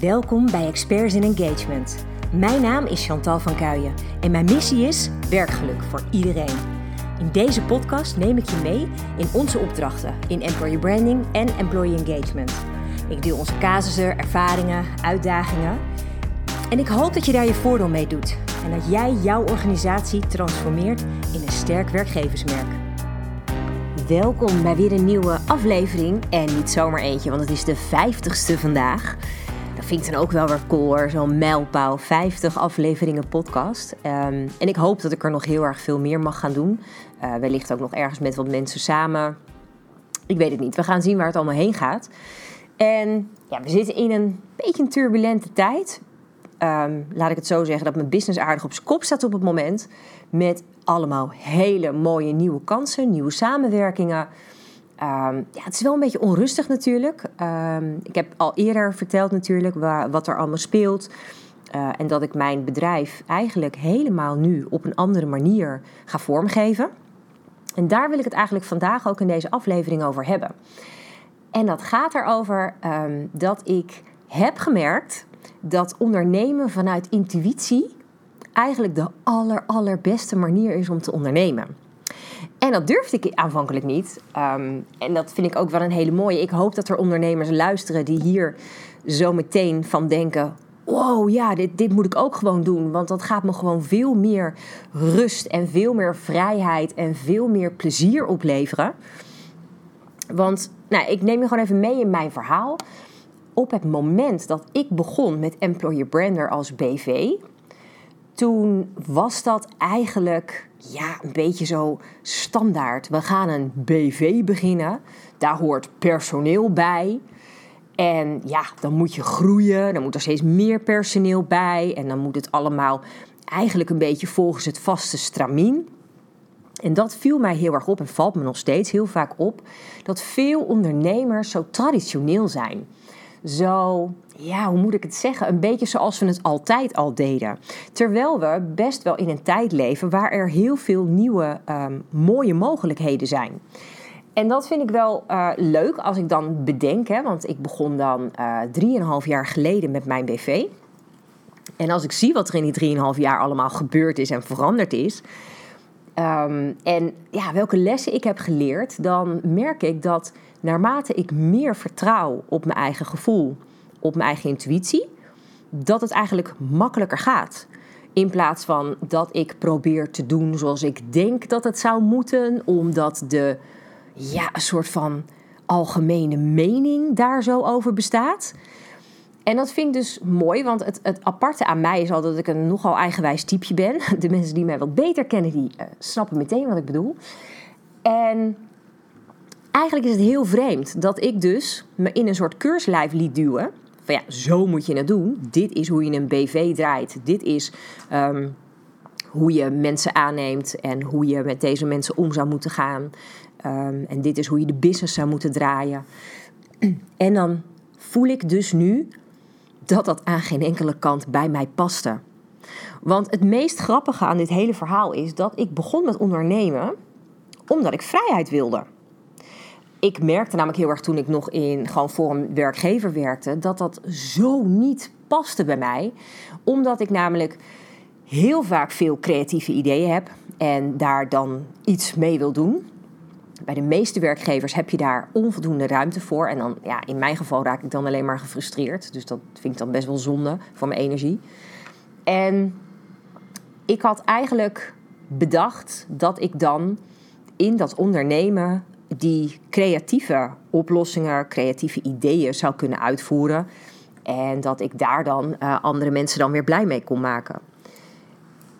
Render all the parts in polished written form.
Welkom bij Experts in Engagement. Mijn naam is Chantal van Kuijen en mijn missie is werkgeluk voor iedereen. In deze podcast neem ik je mee in onze opdrachten in Employer Branding en Employee Engagement. Ik deel onze casussen, ervaringen, uitdagingen en ik hoop dat je daar je voordeel mee doet en dat jij jouw organisatie transformeert in een sterk werkgeversmerk. Welkom bij weer een nieuwe aflevering en niet zomaar eentje, want het is de 50ste vandaag. Dat vind ik dan ook wel weer cool hoor, zo'n mijlpaal, 50 afleveringen podcast. En ik hoop dat ik er nog heel erg veel meer mag gaan doen. Wellicht ook nog ergens met wat mensen samen. Ik weet het niet, we gaan zien waar het allemaal heen gaat. En ja, we zitten in een beetje een turbulente tijd. Laat ik het zo zeggen dat mijn business aardig op zijn kop staat op het moment. Met allemaal hele mooie nieuwe kansen, nieuwe samenwerkingen. Het is wel een beetje onrustig natuurlijk. Ik heb al eerder verteld natuurlijk wat er allemaal speelt. En dat ik mijn bedrijf eigenlijk helemaal nu op een andere manier ga vormgeven. En daar wil ik het eigenlijk vandaag ook in deze aflevering over hebben. En dat gaat erover dat ik heb gemerkt dat ondernemen vanuit intuïtie eigenlijk de allerbeste manier is om te ondernemen. En dat durfde ik aanvankelijk niet. En dat vind ik ook wel een hele mooie. Ik hoop dat er ondernemers luisteren die hier zo meteen van denken: wow, ja, dit moet ik ook gewoon doen. Want dat gaat me gewoon veel meer rust en veel meer vrijheid en veel meer plezier opleveren. Want ik neem je gewoon even mee in mijn verhaal. Op het moment dat ik begon met Employer Brander als BV, toen was dat eigenlijk een beetje zo standaard. We gaan een BV beginnen, daar hoort personeel bij. En dan moet je groeien, dan moet er steeds meer personeel bij. En dan moet het allemaal eigenlijk een beetje volgens het vaste stramien. En dat viel mij heel erg op en valt me nog steeds heel vaak op, dat veel ondernemers zo traditioneel zijn. Zo, hoe moet ik het zeggen? Een beetje zoals we het altijd al deden. Terwijl we best wel in een tijd leven waar er heel veel nieuwe mooie mogelijkheden zijn. En dat vind ik wel leuk als ik dan bedenk, hè, want ik begon dan 3,5 jaar geleden met mijn BV. En als ik zie wat er in die 3,5 jaar allemaal gebeurd is en veranderd is, welke lessen ik heb geleerd, dan merk ik dat naarmate ik meer vertrouw op mijn eigen gevoel, op mijn eigen intuïtie, dat het eigenlijk makkelijker gaat. In plaats van dat ik probeer te doen zoals ik denk dat het zou moeten, omdat de een soort van algemene mening daar zo over bestaat. En dat vind ik dus mooi, want het aparte aan mij is al dat ik een nogal eigenwijs typeje ben. De mensen die mij wat beter kennen, die snappen meteen wat ik bedoel. En eigenlijk is het heel vreemd dat ik dus me in een soort keurslijf liet duwen. Van zo moet je het doen. Dit is hoe je een BV draait. Dit is hoe je mensen aanneemt en hoe je met deze mensen om zou moeten gaan. En dit is hoe je de business zou moeten draaien. En dan voel ik dus nu dat aan geen enkele kant bij mij paste. Want het meest grappige aan dit hele verhaal is dat ik begon met ondernemen omdat ik vrijheid wilde. Ik merkte namelijk heel erg toen ik nog gewoon voor een werkgever werkte, dat zo niet paste bij mij. Omdat ik namelijk heel vaak veel creatieve ideeën heb en daar dan iets mee wil doen. Bij de meeste werkgevers heb je daar onvoldoende ruimte voor. En dan, in mijn geval raak ik dan alleen maar gefrustreerd. Dus dat vind ik dan best wel zonde van mijn energie. En ik had eigenlijk bedacht dat ik dan in dat ondernemen die creatieve oplossingen, creatieve ideeën zou kunnen uitvoeren. En dat ik daar dan andere mensen dan weer blij mee kon maken.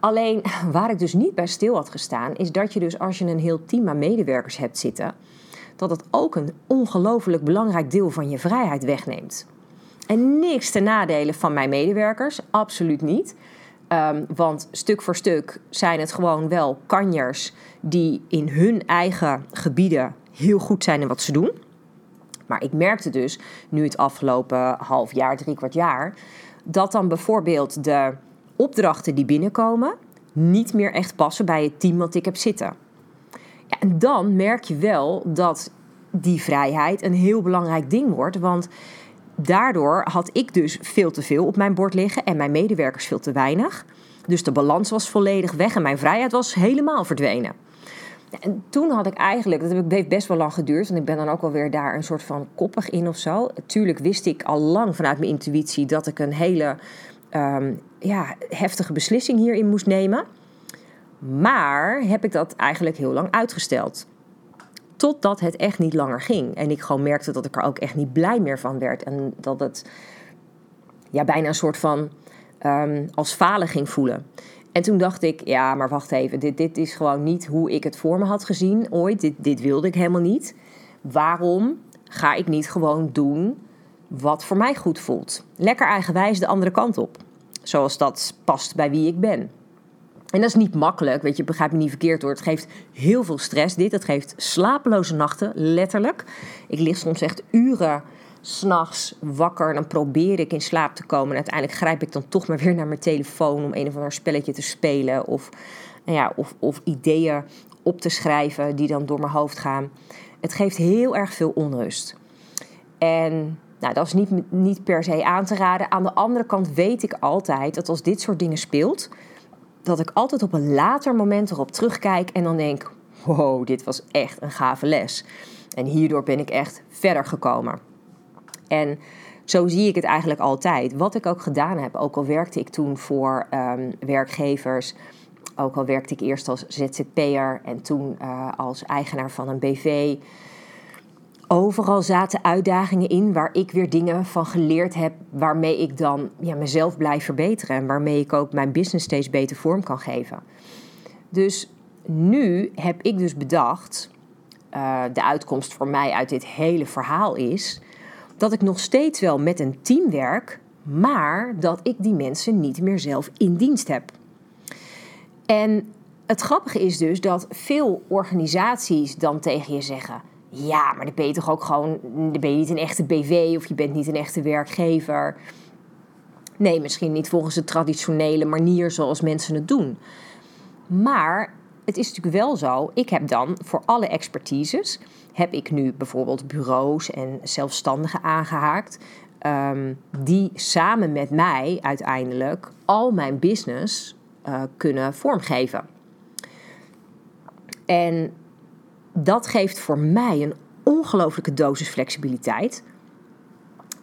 Alleen waar ik dus niet bij stil had gestaan, is dat je dus als je een heel team aan medewerkers hebt zitten, dat het ook een ongelooflijk belangrijk deel van je vrijheid wegneemt. En niks ten nadele van mijn medewerkers, absoluut niet. Want stuk voor stuk zijn het gewoon wel kanjers die in hun eigen gebieden heel goed zijn in wat ze doen. Maar ik merkte dus, nu het afgelopen half jaar, 3/4 jaar, dat dan bijvoorbeeld de opdrachten die binnenkomen niet meer echt passen bij het team wat ik heb zitten. En dan merk je wel dat die vrijheid een heel belangrijk ding wordt, want daardoor had ik dus veel te veel op mijn bord liggen en mijn medewerkers veel te weinig. Dus de balans was volledig weg en mijn vrijheid was helemaal verdwenen. En toen had ik eigenlijk, dat heeft best wel lang geduurd, want ik ben dan ook alweer daar een soort van koppig in of zo. Tuurlijk wist ik al lang vanuit mijn intuïtie dat ik een hele heftige beslissing hierin moest nemen. Maar heb ik dat eigenlijk heel lang uitgesteld. Totdat het echt niet langer ging. En ik gewoon merkte dat ik er ook echt niet blij meer van werd. En dat het bijna een soort van als falen ging voelen. En toen dacht ik, ja, maar wacht even. Dit is gewoon niet hoe ik het voor me had gezien ooit. Dit wilde ik helemaal niet. Waarom ga ik niet gewoon doen wat voor mij goed voelt? Lekker eigenwijs de andere kant op. Zoals dat past bij wie ik ben. En dat is niet makkelijk, weet je, begrijp me niet verkeerd hoor. Het geeft heel veel stress dit. Het geeft slapeloze nachten, letterlijk. Ik lig soms echt uren 's nachts wakker en dan probeer ik in slaap te komen. En uiteindelijk grijp ik dan toch maar weer naar mijn telefoon om een of ander spelletje te spelen. Of ideeën op te schrijven die dan door mijn hoofd gaan. Het geeft heel erg veel onrust. En dat is niet per se aan te raden. Aan de andere kant weet ik altijd dat als dit soort dingen speelt, dat ik altijd op een later moment erop terugkijk en dan denk, wow, dit was echt een gave les. En hierdoor ben ik echt verder gekomen. En zo zie ik het eigenlijk altijd. Wat ik ook gedaan heb, ook al werkte ik toen voor werkgevers, ook al werkte ik eerst als ZZP'er en toen als eigenaar van een BV. Overal zaten uitdagingen in waar ik weer dingen van geleerd heb, waarmee ik dan mezelf blijf verbeteren en waarmee ik ook mijn business steeds beter vorm kan geven. Dus nu heb ik dus bedacht, de uitkomst voor mij uit dit hele verhaal is, dat ik nog steeds wel met een team werk, maar dat ik die mensen niet meer zelf in dienst heb. En het grappige is dus dat veel organisaties dan tegen je zeggen, ja, maar dan ben je toch ook gewoon, dan ben je niet een echte BV of je bent niet een echte werkgever. Nee, misschien niet volgens de traditionele manier zoals mensen het doen. Maar het is natuurlijk wel zo, ik heb dan voor alle expertises, heb ik nu bijvoorbeeld bureaus en zelfstandigen aangehaakt, die samen met mij uiteindelijk al mijn business kunnen vormgeven. En dat geeft voor mij een ongelooflijke dosis flexibiliteit.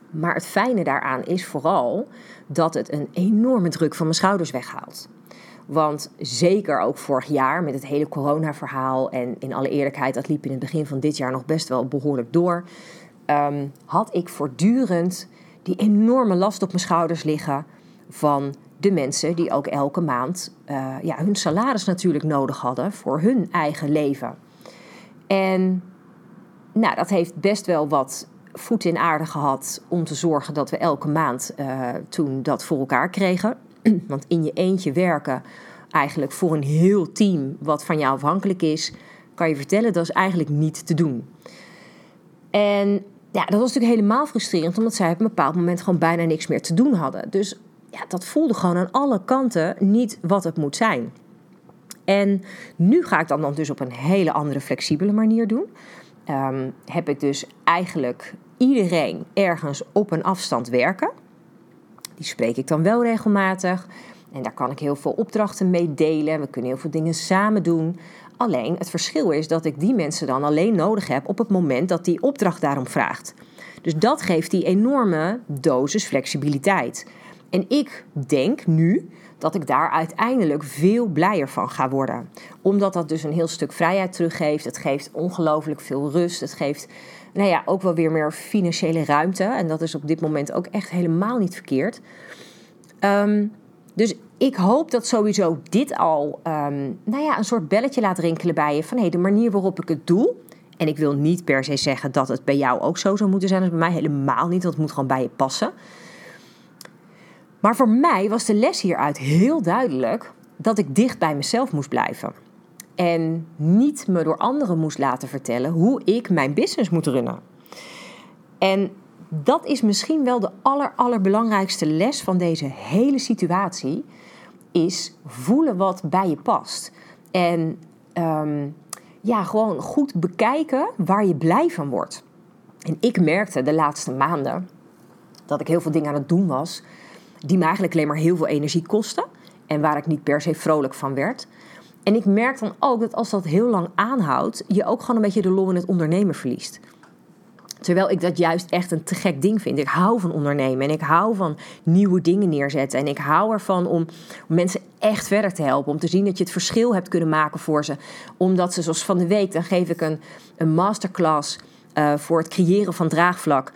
Maar het fijne daaraan is vooral dat het een enorme druk van mijn schouders weghaalt. Want zeker ook vorig jaar met het hele coronaverhaal, en in alle eerlijkheid, dat liep in het begin van dit jaar nog best wel behoorlijk door, had ik voortdurend die enorme last op mijn schouders liggen van de mensen die ook elke maand hun salaris natuurlijk nodig hadden voor hun eigen leven. En dat heeft best wel wat voet in aarde gehad om te zorgen dat we elke maand toen dat voor elkaar kregen. Want in je eentje werken, eigenlijk voor een heel team wat van jou afhankelijk is, kan je vertellen, dat is eigenlijk niet te doen. En dat was natuurlijk helemaal frustrerend, omdat zij op een bepaald moment gewoon bijna niks meer te doen hadden. Dus dat voelde gewoon aan alle kanten niet wat het moet zijn. En nu ga ik dan dus op een hele andere flexibele manier doen. Heb ik dus eigenlijk iedereen ergens op een afstand werken. Die spreek ik dan wel regelmatig. En daar kan ik heel veel opdrachten mee delen. We kunnen heel veel dingen samen doen. Alleen het verschil is dat ik die mensen dan alleen nodig heb op het moment dat die opdracht daarom vraagt. Dus dat geeft die enorme dosis flexibiliteit. En ik denk nu dat ik daar uiteindelijk veel blijer van ga worden. Omdat dat dus een heel stuk vrijheid teruggeeft. Het geeft ongelooflijk veel rust. Het geeft ook wel weer meer financiële ruimte. En dat is op dit moment ook echt helemaal niet verkeerd. Dus ik hoop dat sowieso dit al een soort belletje laat rinkelen bij je. Van de manier waarop ik het doe. En ik wil niet per se zeggen dat het bij jou ook zo zou moeten zijn. Dat is bij mij helemaal niet. Dat moet gewoon bij je passen. Maar voor mij was de les hieruit heel duidelijk dat ik dicht bij mezelf moest blijven. En niet me door anderen moest laten vertellen hoe ik mijn business moet runnen. En dat is misschien wel de allerbelangrijkste les van deze hele situatie. Is voelen wat bij je past. En gewoon goed bekijken waar je blij van wordt. En ik merkte de laatste maanden dat ik heel veel dingen aan het doen was, die me eigenlijk alleen maar heel veel energie kosten en waar ik niet per se vrolijk van werd. En ik merk dan ook dat als dat heel lang aanhoudt, je ook gewoon een beetje de lol in het ondernemen verliest. Terwijl ik dat juist echt een te gek ding vind. Ik hou van ondernemen en ik hou van nieuwe dingen neerzetten. En ik hou ervan om mensen echt verder te helpen. Om te zien dat je het verschil hebt kunnen maken voor ze. Omdat ze, zoals van de week, dan geef ik een masterclass voor het creëren van draagvlak.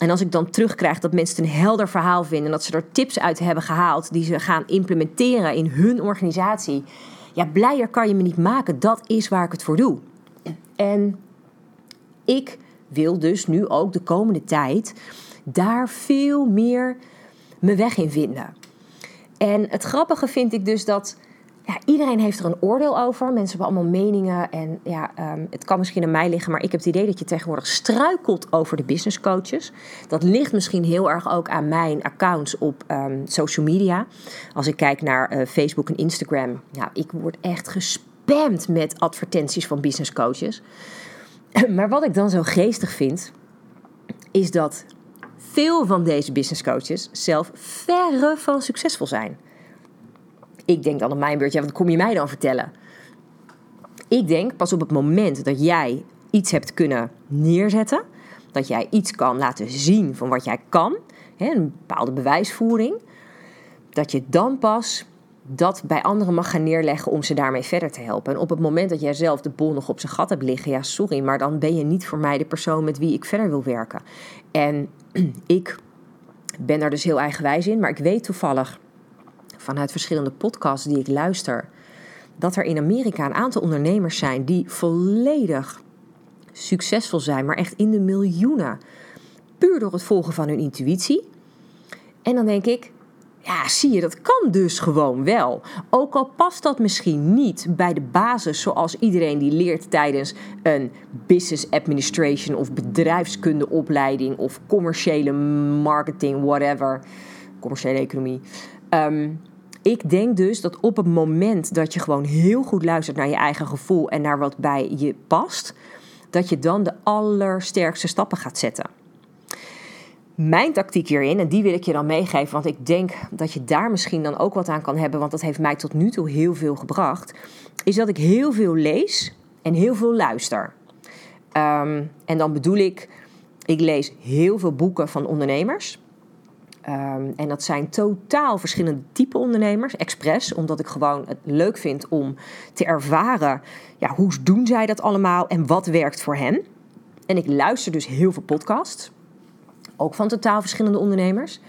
En als ik dan terugkrijg dat mensen het een helder verhaal vinden, en dat ze er tips uit hebben gehaald die ze gaan implementeren in hun organisatie. Ja, blijer kan je me niet maken. Dat is waar ik het voor doe. En ik wil dus nu ook de komende tijd daar veel meer mijn weg in vinden. En het grappige vind ik dus dat iedereen heeft er een oordeel over. Mensen hebben allemaal meningen en het kan misschien aan mij liggen, maar ik heb het idee dat je tegenwoordig struikelt over de business coaches. Dat ligt misschien heel erg ook aan mijn accounts op social media. Als ik kijk naar Facebook en Instagram, ik word echt gespamd met advertenties van business coaches. Maar wat ik dan zo geestig vind, is dat veel van deze business coaches zelf verre van succesvol zijn. Ik denk dan op mijn beurt, wat kom je mij dan vertellen? Ik denk, pas op het moment dat jij iets hebt kunnen neerzetten, dat jij iets kan laten zien van wat jij kan, een bepaalde bewijsvoering, dat je dan pas dat bij anderen mag gaan neerleggen om ze daarmee verder te helpen. En op het moment dat jij zelf de bol nog op zijn gat hebt liggen, maar dan ben je niet voor mij de persoon met wie ik verder wil werken. En ik ben daar dus heel eigenwijs in, maar ik weet toevallig vanuit verschillende podcasts die ik luister, dat er in Amerika een aantal ondernemers zijn die volledig succesvol zijn, maar echt in de miljoenen, puur door het volgen van hun intuïtie. En dan denk ik, zie je, dat kan dus gewoon wel. Ook al past dat misschien niet bij de basis zoals iedereen die leert tijdens een business administration of bedrijfskundeopleiding of commerciële marketing, whatever, commerciële economie. Ik denk dus dat op het moment dat je gewoon heel goed luistert naar je eigen gevoel en naar wat bij je past, dat je dan de allersterkste stappen gaat zetten. Mijn tactiek hierin, en die wil ik je dan meegeven, want ik denk dat je daar misschien dan ook wat aan kan hebben, want dat heeft mij tot nu toe heel veel gebracht, is dat ik heel veel lees en heel veel luister. En dan bedoel ik lees heel veel boeken van ondernemers. En dat zijn totaal verschillende type ondernemers, expres, omdat ik gewoon het leuk vind om te ervaren, hoe doen zij dat allemaal en wat werkt voor hen. En ik luister dus heel veel podcasts, ook van totaal verschillende ondernemers.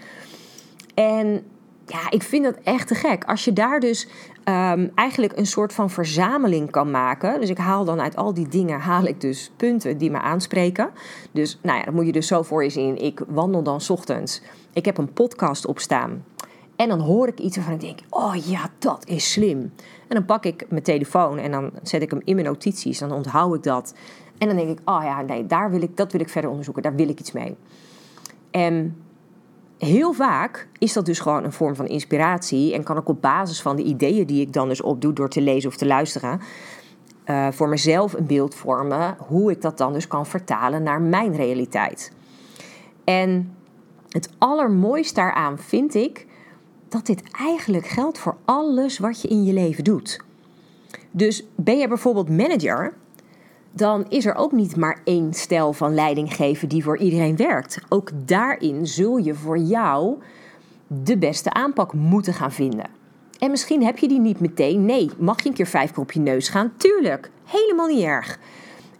En ik vind dat echt te gek. Als je daar dus eigenlijk een soort van verzameling kan maken. Dus ik haal dan uit al die dingen, dus punten die me aanspreken. Dus dat moet je dus zo voor je zien. Ik wandel dan 's ochtends. Ik heb een podcast opstaan. En dan hoor ik iets waarvan ik denk, dat is slim. En dan pak ik mijn telefoon en dan zet ik hem in mijn notities. Dan onthoud ik dat. En dan denk ik, dat wil ik verder onderzoeken. Daar wil ik iets mee. En heel vaak is dat dus gewoon een vorm van inspiratie en kan ik op basis van de ideeën die ik dan dus opdoe door te lezen of te luisteren, voor mezelf een beeld vormen hoe ik dat dan dus kan vertalen naar mijn realiteit. En het allermooiste daaraan vind ik dat dit eigenlijk geldt voor alles wat je in je leven doet. Dus ben je bijvoorbeeld manager, dan is er ook niet maar één stijl van leiding geven die voor iedereen werkt. Ook daarin zul je voor jou de beste aanpak moeten gaan vinden. En misschien heb je die niet meteen. Nee, mag je een keer 5 keer op je neus gaan? Tuurlijk, helemaal niet erg.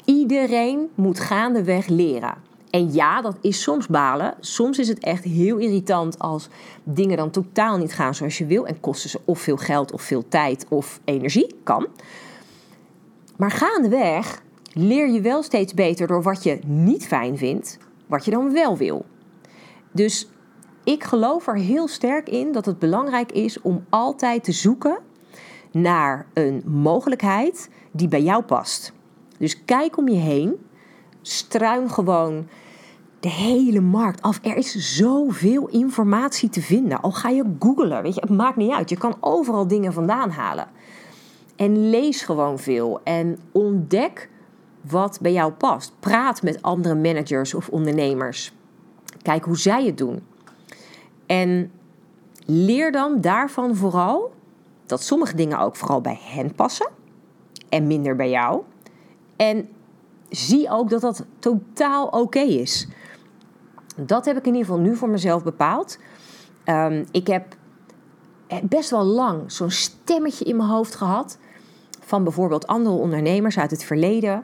Iedereen moet gaandeweg leren. En dat is soms balen. Soms is het echt heel irritant als dingen dan totaal niet gaan zoals je wil. En kosten ze of veel geld of veel tijd of energie. Kan. Maar gaandeweg leer je wel steeds beter door wat je niet fijn vindt, wat je dan wel wil. Dus ik geloof er heel sterk in dat het belangrijk is om altijd te zoeken naar een mogelijkheid die bij jou past. Dus kijk om je heen, struin gewoon de hele markt af. Er is zoveel informatie te vinden. Al ga je googlen, het maakt niet uit. Je kan overal dingen vandaan halen. En lees gewoon veel en ontdek wat bij jou past. Praat met andere managers of ondernemers. Kijk hoe zij het doen. En leer dan daarvan vooral dat sommige dingen ook vooral bij hen passen en minder bij jou. En zie ook dat dat totaal oké is. Dat heb ik in ieder geval nu voor mezelf bepaald. Ik heb best wel lang zo'n stemmetje in mijn hoofd gehad van bijvoorbeeld andere ondernemers uit het verleden,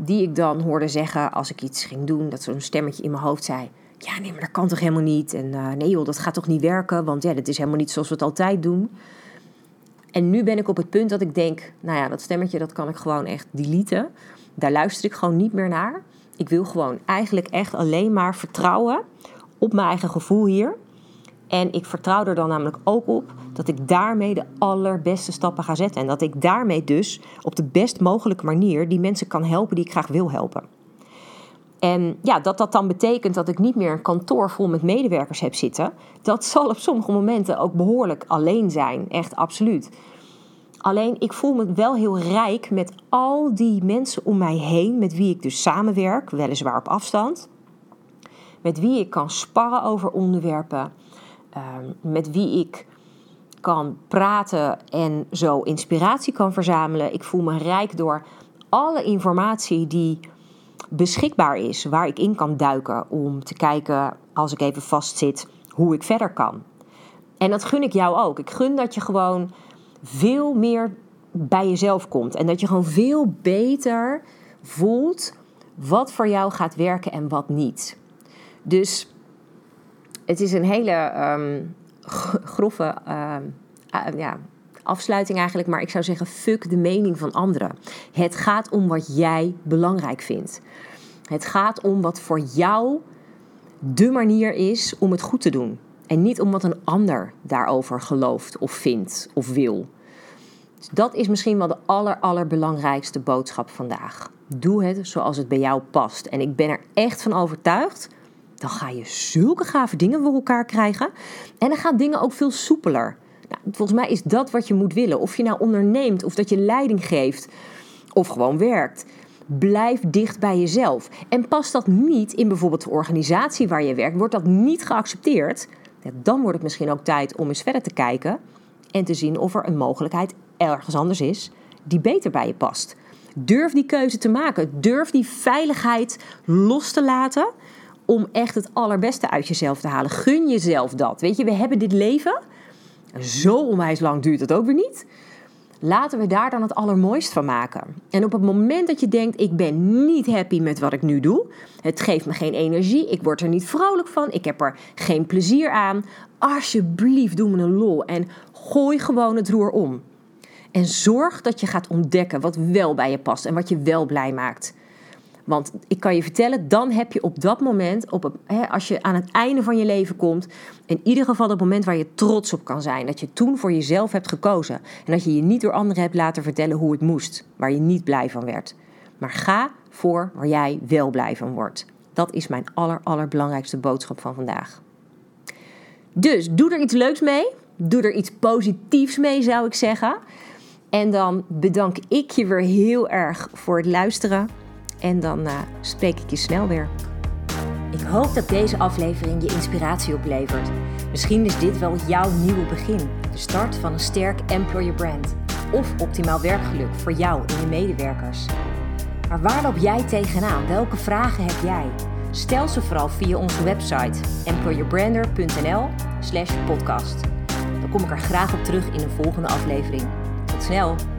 die ik dan hoorde zeggen als ik iets ging doen, dat zo'n stemmetje in mijn hoofd zei, ja, nee, maar dat kan toch helemaal niet. En nee joh, dat gaat toch niet werken, want ja, dat is helemaal niet zoals we het altijd doen. En nu ben ik op het punt dat ik denk, nou ja, dat stemmetje, dat kan ik gewoon echt deleten. Daar luister ik gewoon niet meer naar. Ik wil gewoon eigenlijk echt alleen maar vertrouwen op mijn eigen gevoel hier. En ik vertrouw er dan namelijk ook op dat ik daarmee de allerbeste stappen ga zetten. En dat ik daarmee dus op de best mogelijke manier die mensen kan helpen die ik graag wil helpen. En ja, dat dat dan betekent dat ik niet meer een kantoor vol met medewerkers heb zitten. Dat zal op sommige momenten ook behoorlijk alleen zijn. Echt absoluut. Alleen ik voel me wel heel rijk met al die mensen om mij heen. Met wie ik dus samenwerk, weliswaar op afstand. Met wie ik kan sparren over onderwerpen. Met wie ik kan praten en zo inspiratie kan verzamelen. Ik voel me rijk door alle informatie die beschikbaar is, waar ik in kan duiken om te kijken, als ik even vastzit, hoe ik verder kan. En dat gun ik jou ook. Ik gun dat je gewoon veel meer bij jezelf komt en dat je gewoon veel beter voelt wat voor jou gaat werken en wat niet. Dus het is een hele grove afsluiting eigenlijk, maar ik zou zeggen, fuck de mening van anderen. Het gaat om wat jij belangrijk vindt. Het gaat om wat voor jou de manier is om het goed te doen. En niet om wat een ander daarover gelooft of vindt of wil. Dus dat is misschien wel de allerbelangrijkste boodschap vandaag. Doe het zoals het bij jou past. En ik ben er echt van overtuigd, dan ga je zulke gave dingen voor elkaar krijgen. En dan gaan dingen ook veel soepeler. Nou, volgens mij is dat wat je moet willen. Of je nou onderneemt, of dat je leiding geeft, of gewoon werkt. Blijf dicht bij jezelf. En past dat niet in bijvoorbeeld de organisatie waar je werkt, wordt dat niet geaccepteerd, dan wordt het misschien ook tijd om eens verder te kijken en te zien of er een mogelijkheid ergens anders is die beter bij je past. Durf die keuze te maken. Durf die veiligheid los te laten om echt het allerbeste uit jezelf te halen. Gun jezelf dat. Weet je, we hebben dit leven. Zo onwijs lang duurt het ook weer niet. Laten we daar dan het allermooist van maken. En op het moment dat je denkt, ik ben niet happy met wat ik nu doe. Het geeft me geen energie. Ik word er niet vrolijk van. Ik heb er geen plezier aan. Alsjeblieft, doe me een lol. En gooi gewoon het roer om. En zorg dat je gaat ontdekken wat wel bij je past. En wat je wel blij maakt. Want ik kan je vertellen, dan heb je op dat moment, als je aan het einde van je leven komt, in ieder geval het moment waar je trots op kan zijn. Dat je toen voor jezelf hebt gekozen. En dat je je niet door anderen hebt laten vertellen hoe het moest. Waar je niet blij van werd. Maar ga voor waar jij wel blij van wordt. Dat is mijn allerbelangrijkste boodschap van vandaag. Dus doe er iets leuks mee. Doe er iets positiefs mee, zou ik zeggen. En dan bedank ik je weer heel erg voor het luisteren. En dan spreek ik je snel weer. Ik hoop dat deze aflevering je inspiratie oplevert. Misschien is dit wel jouw nieuwe begin. De start van een sterk employer brand. Of optimaal werkgeluk voor jou en je medewerkers. Maar waar loop jij tegenaan? Welke vragen heb jij? Stel ze vooral via onze website employerbrander.nl/podcast. Dan kom ik er graag op terug in een volgende aflevering. Tot snel!